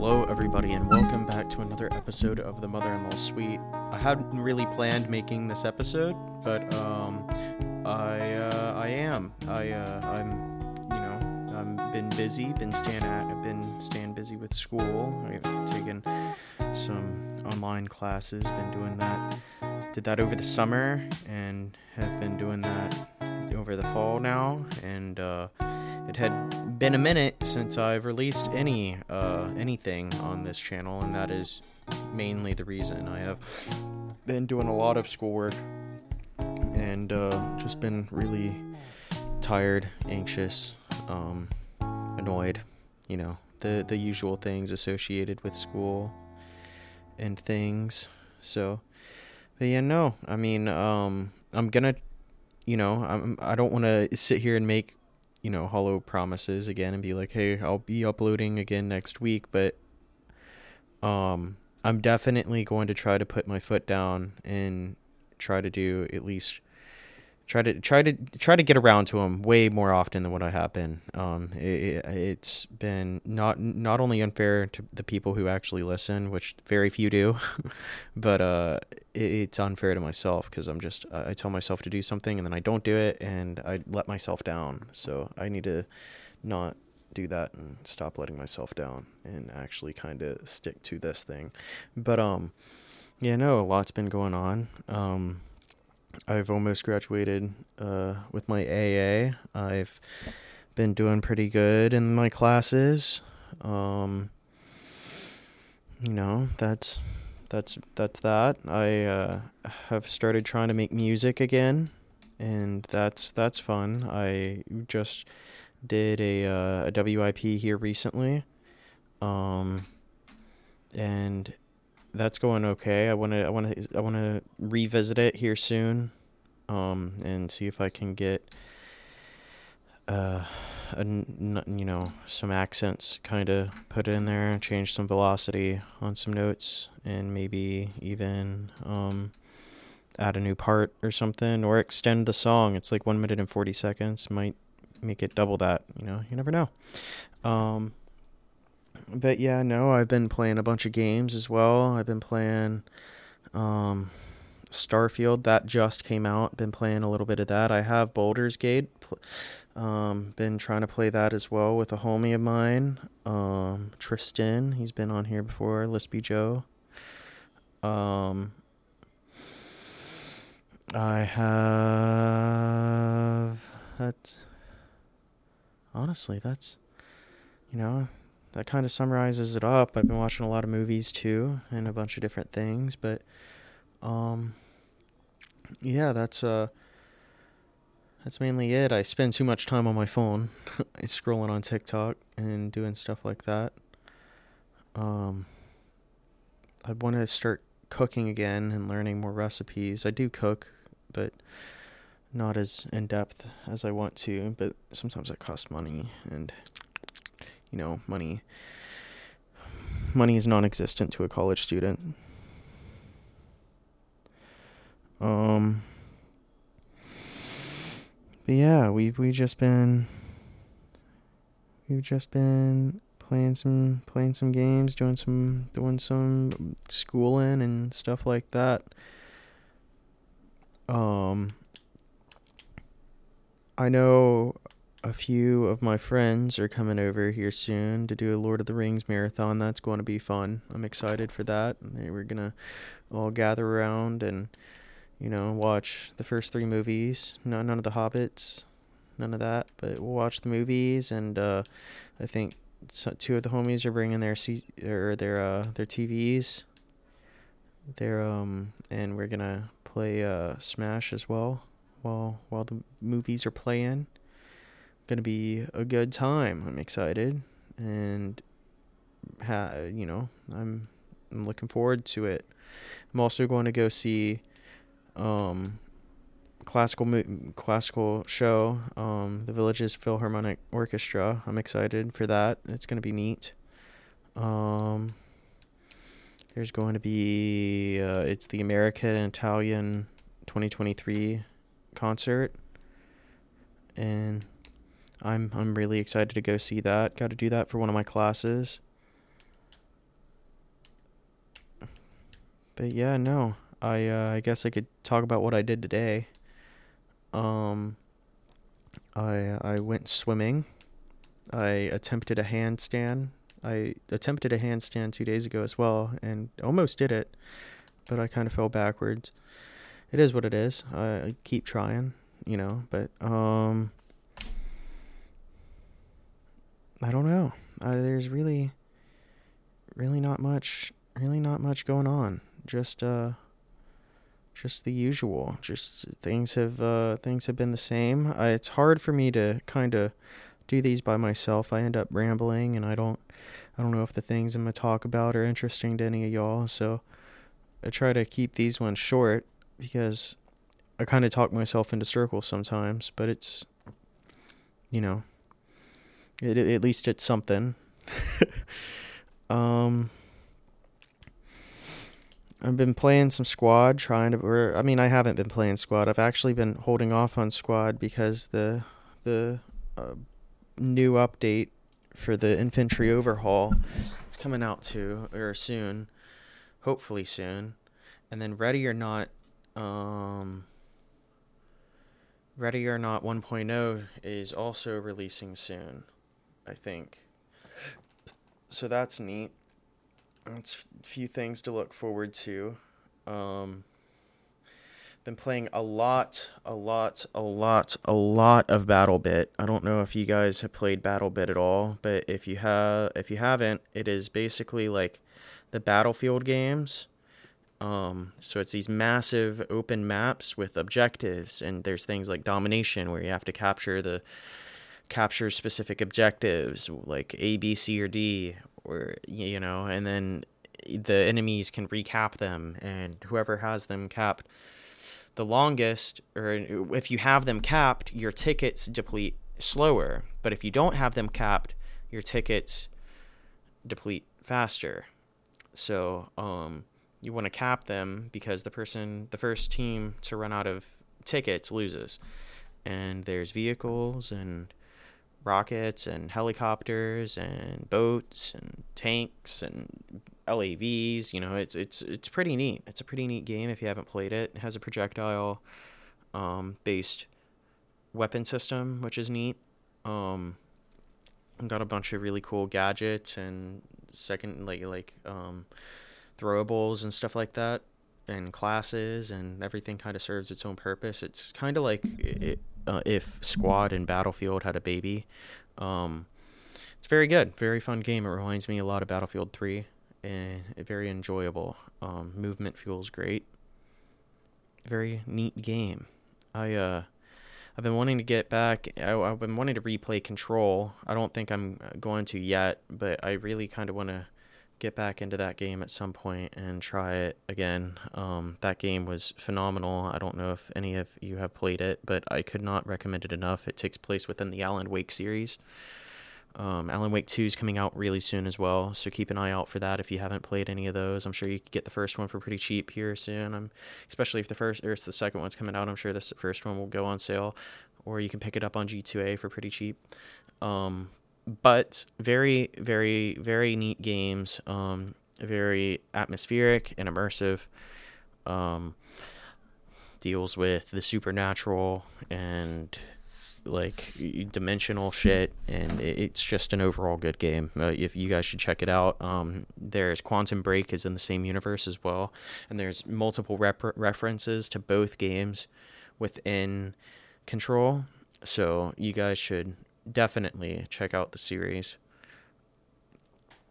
Hello everybody and welcome back to another episode of the Mother-in-Law Suite. I hadn't really planned making this episode, but I've been busy with school. I've taken some online classes, been doing that, did that over the summer, and have been doing that over the fall now, and it had been a minute since I've released anything on this channel, and that is mainly the reason. I have been doing a lot of schoolwork and just been really tired, anxious, annoyed, you know, the usual things associated with school and things. So, but yeah, no, I mean, I'm gonna, you know, I don't want to sit here and make, you know, hollow promises again and be like, hey, I'll be uploading again next week, but I'm definitely going to try to put my foot down and try to do at least try to get around to them way more often than what I have been. It's been not only unfair to the people who actually listen, which very few do, but it's unfair to myself because I tell myself to do something and then I don't do it and I let myself down. So I need to not do that and stop letting myself down and actually kind of stick to this thing. But yeah, no, a lot's been going on. I've almost graduated with my AA. I've been doing pretty good in my classes. You know, that's that. I have started trying to make music again, and that's fun. I just did a WIP here recently, and that's going okay. I want to revisit it here soon, and see if I can get some accents kind of put in there, change some velocity on some notes, and maybe even add a new part or something, or extend the song. It's like 1 minute and 40 seconds. Might make it double that. You know, you never know. But yeah, no, I've been playing a bunch of games as well. I've been playing Starfield, that just came out. Been playing a little bit of that. I have Baldur's Gate. Been trying to play that as well with a homie of mine, Tristan. He's been on here before, Lispy Joe. I have... Honestly, you know... That kind of summarizes it up. I've been watching a lot of movies too, and a bunch of different things, but, yeah, that's mainly it. I spend too much time on my phone, scrolling on TikTok and doing stuff like that. I want to start cooking again and learning more recipes. I do cook, but not as in depth as I want to, but sometimes that costs money, and... You know, money is non-existent to a college student. But yeah, we've just been playing some games, doing some schooling and stuff like that. I know a few of my friends are coming over here soon to do a Lord of the Rings marathon. That's going to be fun. I'm excited for that. We're going to all gather around and, you know, watch the first three movies. No, none of the Hobbits, none of that, but we'll watch the movies. And I think two of the homies are bringing their TVs. And we're going to play Smash as well while the movies are playing. Gonna be a good time. I'm excited, and you know, I'm looking forward to it. I'm also going to go see classical show, the Villages Philharmonic Orchestra. I'm excited for that. It's gonna be neat. There's going to be it's the American and Italian 2023 concert, and I'm really excited to go see that. Got to do that for one of my classes. But yeah, no, I guess I could talk about what I did today. I went swimming. I attempted a handstand 2 days ago as well, and almost did it, but I kind of fell backwards. It is what it is. I keep trying, you know, but I don't know. There's really not much going on. Just the usual. Just things have been the same. It's hard for me to kind of do these by myself. I end up rambling, and I don't know if the things I'm gonna talk about are interesting to any of y'all. So I try to keep these ones short because I kind of talk myself into circles sometimes. But it's, you know, at least it's something. I've been playing some Squad, I haven't been playing Squad. I've actually been holding off on Squad because the new update for the infantry overhaul is coming out soon, hopefully soon. And then Ready or Not 1.0 is also releasing soon, I think. So that's neat. It's a few things to look forward to. Been playing a lot of BattleBit. I don't know if you guys have played BattleBit at all, but if you haven't, it is basically like the Battlefield games. So it's these massive open maps with objectives, and there's things like domination where you have to capture specific objectives like A, B, C, or D, or, you know, and then the enemies can recap them, and whoever has them capped the longest, or if you have them capped, your tickets deplete slower, but if you don't have them capped, your tickets deplete faster. So you want to cap them because the first team to run out of tickets loses. And there's vehicles and rockets and helicopters and boats and tanks and LAVs. You know, it's pretty neat. It's a pretty neat game if you haven't played it. It has a projectile based weapon system, which is neat. Got a bunch of really cool gadgets and throwables and stuff like that, and classes, and everything kind of serves its own purpose. It's kind of like if Squad and Battlefield had a baby. It's very good, very fun game. It reminds me a lot of Battlefield 3, and very enjoyable. Movement feels great. Very neat game. I've been wanting to get back. I've been wanting to replay Control. I don't think I'm going to yet, but I really kind of want to get back into that game at some point and try it again. That game was phenomenal. I don't know if any of you have played it, but I could not recommend it enough. It takes place within the Alan Wake series. Alan Wake 2 is coming out really soon as well, so keep an eye out for that if you haven't played any of those. I'm sure you could get the first one for pretty cheap here soon. Especially if the second one's coming out, I'm sure the first one will go on sale, or you can pick it up on G2A for pretty cheap. But very, very, very neat games, very atmospheric and immersive, deals with the supernatural and like dimensional shit, and it's just an overall good game. If you guys should check it out. There's Quantum Break is in the same universe as well, and there's multiple references to both games within Control, so you guys should definitely check out the series.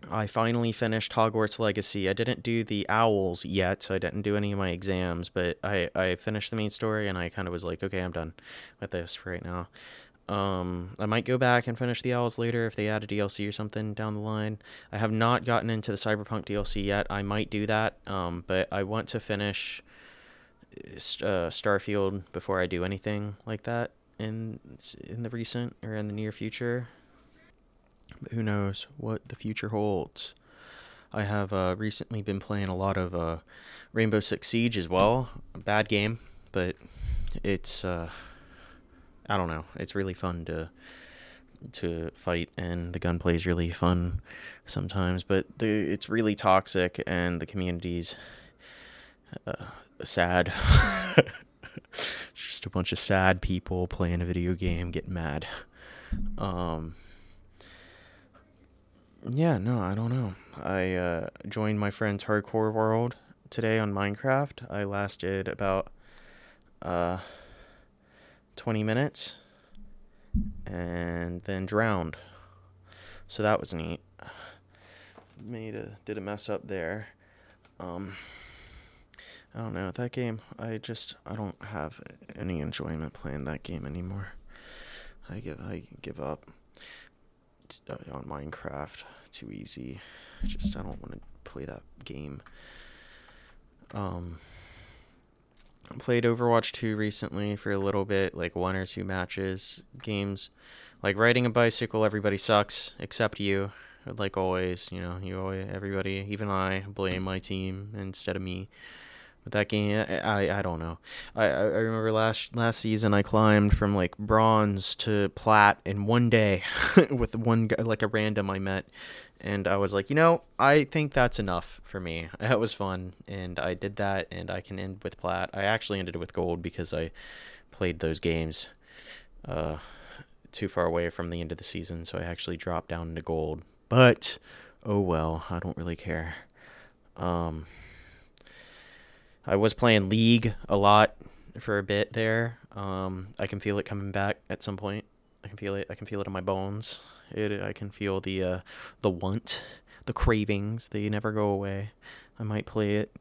I finally finished Hogwarts Legacy. I didn't do the owls yet. I didn't do any of my exams, but I finished the main story, and I kind of was like, okay, I'm done with this right now. I might go back and finish the owls later if they add a DLC or something down the line. I have not gotten into the Cyberpunk DLC yet. I might do that, but I want to finish Starfield before I do anything like that in the recent or in the near future. But who knows what the future holds. I have recently been playing a lot of Rainbow Six Siege as well. A bad game, but it's I don't know, it's really fun to fight, and the gunplay is really fun sometimes, but it's really toxic, and the community's sad. Just a bunch of sad people playing a video game, getting mad. Yeah, no, I don't know. I joined my friend's hardcore world today on Minecraft. I lasted about 20 minutes and then drowned. So that was neat. Did a mess up there. I don't know, that game, I don't have any enjoyment playing that game anymore. I give up on Minecraft. Too easy. I don't want to play that game. I played Overwatch 2 recently for a little bit, like one or two matches. Games like riding a bicycle, everybody sucks except you. Like always, everybody, even I, blame my team instead of me. But that game, I don't know. I remember last season I climbed from like bronze to plat in one day with one guy, like a random I met. And I was like, I think that's enough for me. That was fun. And I did that, and I can end with plat. I actually ended with gold because I played those games too far away from the end of the season. So I actually dropped down to gold. But, oh well, I don't really care. I was playing League a lot for a bit there. I can feel it coming back at some point. I can feel it in my bones. I can feel the want, the cravings. They never go away. I might play it.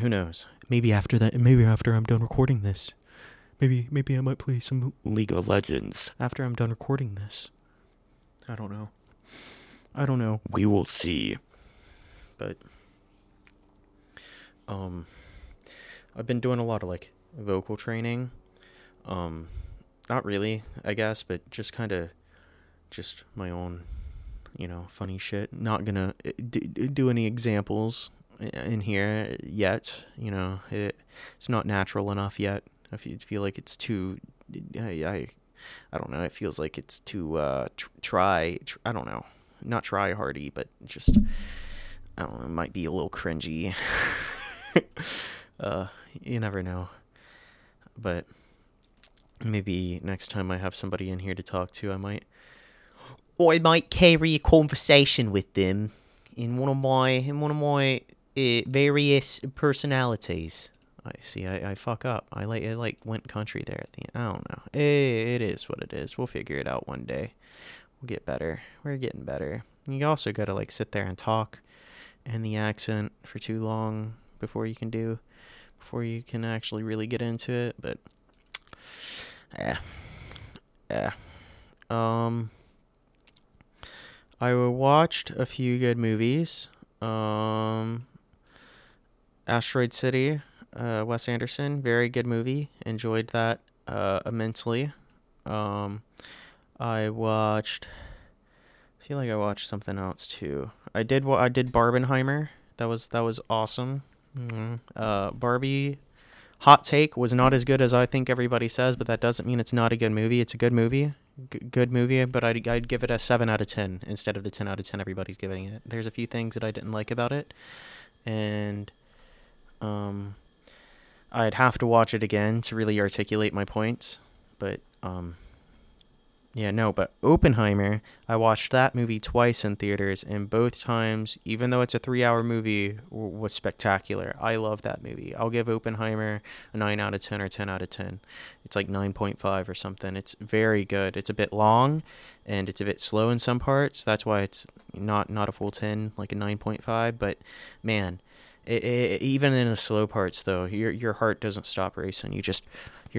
Who knows? Maybe after I'm done recording this. Maybe I might play some League of Legends after I'm done recording this. I don't know. We will see. But, I've been doing a lot of, vocal training. Not really, I guess, but just kind of just my own, funny shit. Not gonna do any examples in here yet. It's not natural enough yet. I feel like it's too... I don't know. It feels like it's too I don't know. Not try-hardy, but just... I don't know. It might be a little cringy. You never know, but maybe next time I have somebody in here to talk to, I might carry a conversation with them in one of my various personalities. I see. I fuck up. I went country there at the end. I don't know. It is what it is. We'll figure it out one day. We'll get better. We're getting better. You also gotta sit there and talk in the accent for too long before you can actually really get into it, but I watched a few good movies. Asteroid City, Wes Anderson, very good movie. Enjoyed that immensely. I feel like I watched something else too. I did Barbenheimer. That was awesome. Barbie, hot take, was not as good as I think everybody says, but that doesn't mean it's not a good movie. It's a good movie, good movie, but I'd give it a 7 out of 10 instead of the 10 out of 10 everybody's giving it. There's a few things that I didn't like about it, and I'd have to watch it again to really articulate my points, but but Oppenheimer, I watched that movie twice in theaters, and both times, even though it's a 3-hour movie, was spectacular. I love that movie. I'll give Oppenheimer a 9 out of 10 or 10 out of 10. It's 9.5 or something. It's very good. It's a bit long, and it's a bit slow in some parts. That's why it's not a full 10, like a 9.5, but man, it, even in the slow parts, though, your heart doesn't stop racing.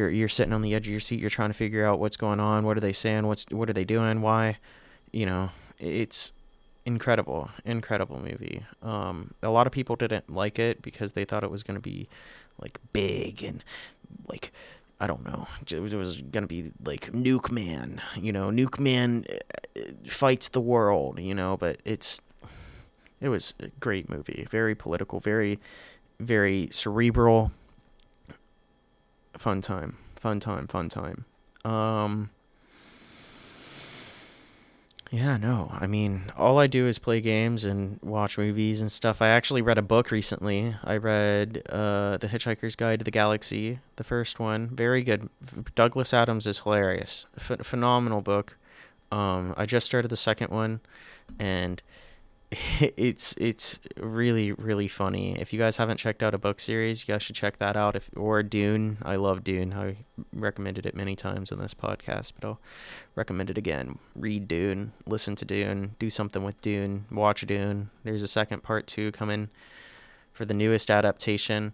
You're sitting on the edge of your seat. You're trying to figure out what's going on. What are they saying? What are they doing? Why? It's incredible movie. A lot of people didn't like it because they thought it was going to be big and I don't know. It was going to be Nuke Man. Nuke Man fights the world. But it was a great movie. Very political. Very, very cerebral. Fun time. Yeah, no. I mean, all I do is play games and watch movies and stuff. I actually read a book recently. I read The Hitchhiker's Guide to the Galaxy, the first one. Very good. Douglas Adams is hilarious. Phenomenal book. I just started the second one, and it's really, really funny. If you guys haven't checked out a book series, you guys should check that out. Or Dune. I love Dune. I recommended it many times in this podcast, but I'll recommend it again. Read Dune, listen to Dune, do something with Dune, watch Dune. There's a second part 2 coming for the newest adaptation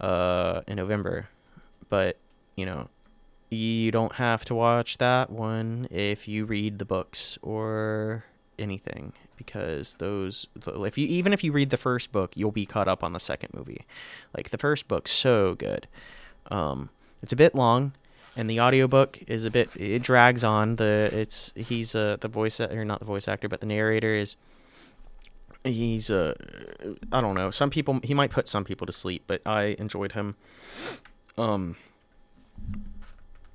in November. But, you know, you don't have to watch that one if you read the books or anything, because if you read the first book, you'll be caught up on the second movie. Like, the first book's so good. It's a bit long, and the audiobook is it drags on. The narrator is, I don't know, he might put some people to sleep, but I enjoyed him.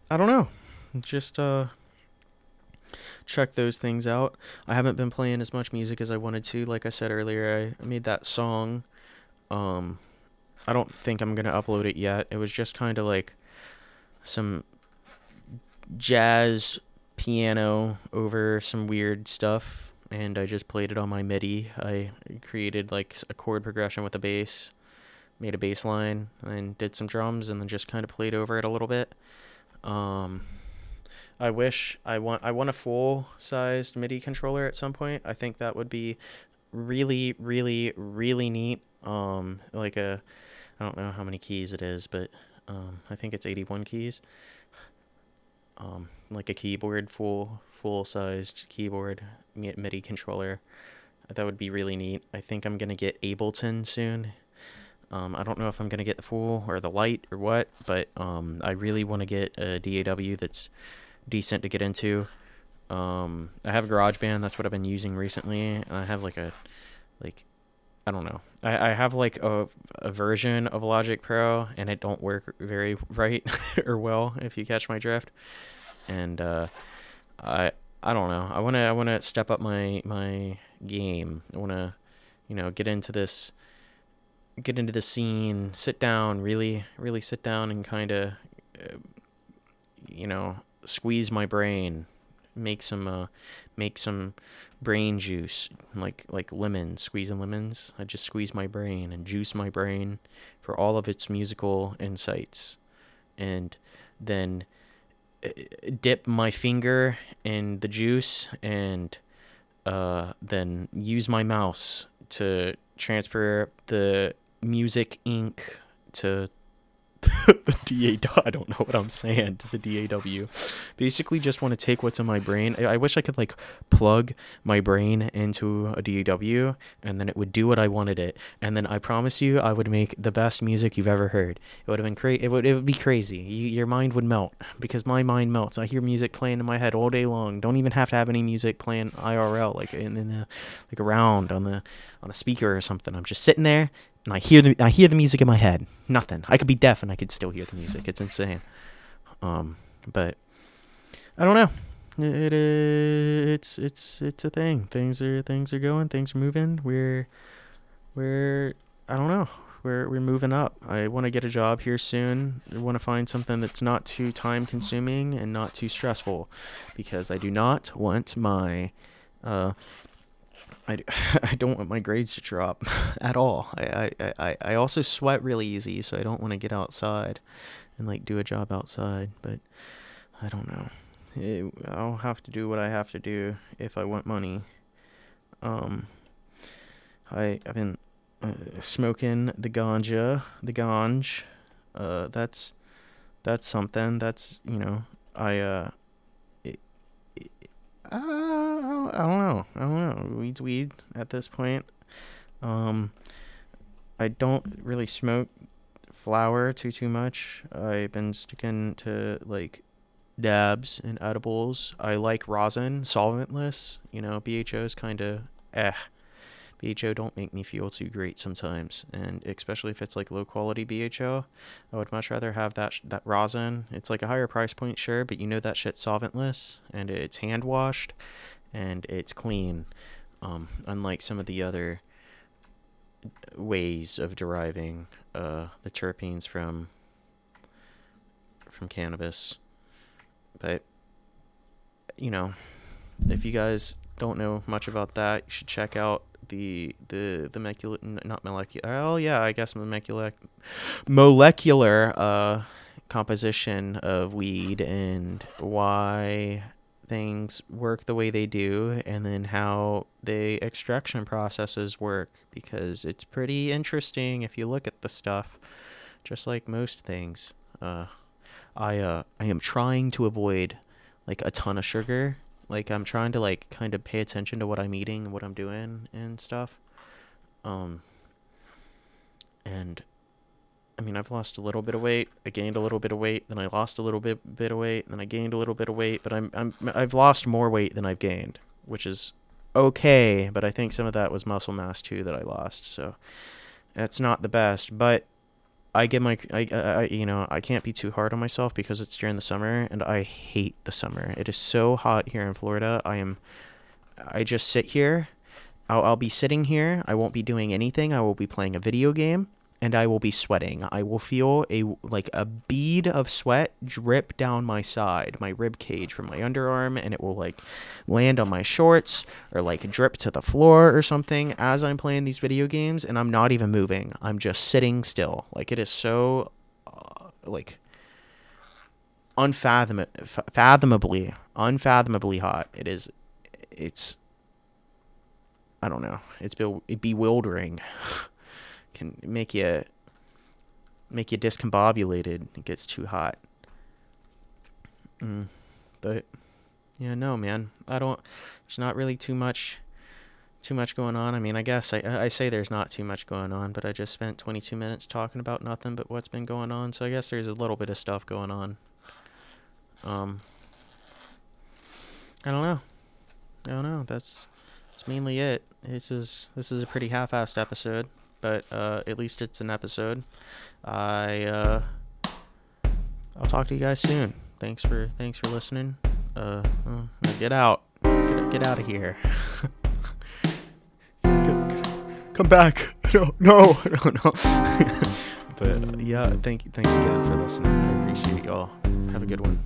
I don't know. Just, check those things out. I haven't been playing as much music as I wanted to. Like I said earlier, I made that song. I don't think I'm going to upload it yet. It was just kind of like some jazz piano over some weird stuff, and I just played it on my MIDI. I created like a chord progression with a bass, made a bass line, and did some drums, and then just kind of played over it a little bit. I want a full-sized MIDI controller at some point. I think that would be really, really, really neat. I don't know how many keys it is, but I think it's 81 keys. Like a keyboard, full-sized keyboard MIDI controller. That would be really neat. I think I'm gonna get Ableton soon. I don't know if I'm gonna get the full or the light or what, but I really want to get a DAW that's decent to get into. I have GarageBand. That's what I've been using recently. I have I have like a version of Logic Pro, and it don't work very right or well, if you catch my drift. And I don't know. I want to step up my game. I want to, you know, get into the scene, sit down, really, really sit down and kind of, you know, squeeze my brain, make some brain juice, like lemons, squeezing lemons. I just squeeze my brain and juice my brain for all of its musical insights, and then dip my finger in the juice, and then use my mouse to transfer the music ink to the DAW. I don't know what I'm saying. To the DAW. Basically, just want to take what's in my brain. I wish I could like plug my brain into a DAW, and then it would do what I wanted it. And then I promise you, I would make the best music you've ever heard. It would have been crazy. It would be crazy. Your mind would melt, because my mind melts. I hear music playing in my head all day long. Don't even have to have any music playing IRL, like in around on a speaker or something. I'm just sitting there, and I hear the music in my head. Nothing. I could be deaf and I could still hear the music. It's insane. But I don't know. It's a thing. Things are going. Things are moving. We're I don't know. We're moving up. I want to get a job here soon. I want to find something that's not too time consuming and not too stressful, because I do not want my I don't want my grades to drop at all. I also sweat really easy, so I don't want to get outside and like do a job outside. But I don't know. I'll have to do what I have to do if I want money. I've been smoking the ganj. That's something. That's, you know, I don't know. Weed's weed at this point. I don't really smoke flower too much. I've been sticking to like dabs and edibles. I like rosin, solventless. You know, BHO is kind of BHO don't make me feel too great sometimes, and especially if it's like low quality BHO, I would much rather have that rosin. It's like a higher price point, sure, but you know that shit's solventless and it's hand washed, and it's clean, unlike some of the other ways of deriving the terpenes from cannabis. But, you know, if you guys don't know much about that, you should check out the molecular composition of weed and why things work the way they do, and then how the extraction processes work, because it's pretty interesting if you look at the stuff. Just like most things, I am trying to avoid like a ton of sugar. Like, I'm trying to like kind of pay attention to what I'm eating and what I'm doing and stuff. And I mean, I've lost a little bit of weight. I gained a little bit of weight. Then I lost a little bit of weight. Then I gained a little bit of weight. But I've lost more weight than I've gained, which is okay. But I think some of that was muscle mass too that I lost. So that's not the best. But I get I can't be too hard on myself because it's during the summer and I hate the summer. It is so hot here in Florida. I just sit here. I'll be sitting here. I won't be doing anything. I will be playing a video game. And I will be sweating. I will feel a bead of sweat drip down my side, my rib cage from my underarm, and it will like land on my shorts or like drip to the floor or something as I'm playing these video games, and I'm not even moving. I'm just sitting still. Like, it is so unfathomably hot. It is. It's. I don't know. It's bewildering. Can make you discombobulated. It gets too hot. But yeah, no, man, I don't. There's not really too much going on. I mean, I guess I say there's not too much going on, but I just spent 22 minutes talking about nothing but what's been going on. So I guess there's a little bit of stuff going on. I don't know. That's mainly it. This is a pretty half-assed episode. But at least it's an episode. I'll talk to you guys soon. Thanks for listening. Get out of here. Come back. No. But yeah, thanks again for listening. I appreciate y'all. Have a good one.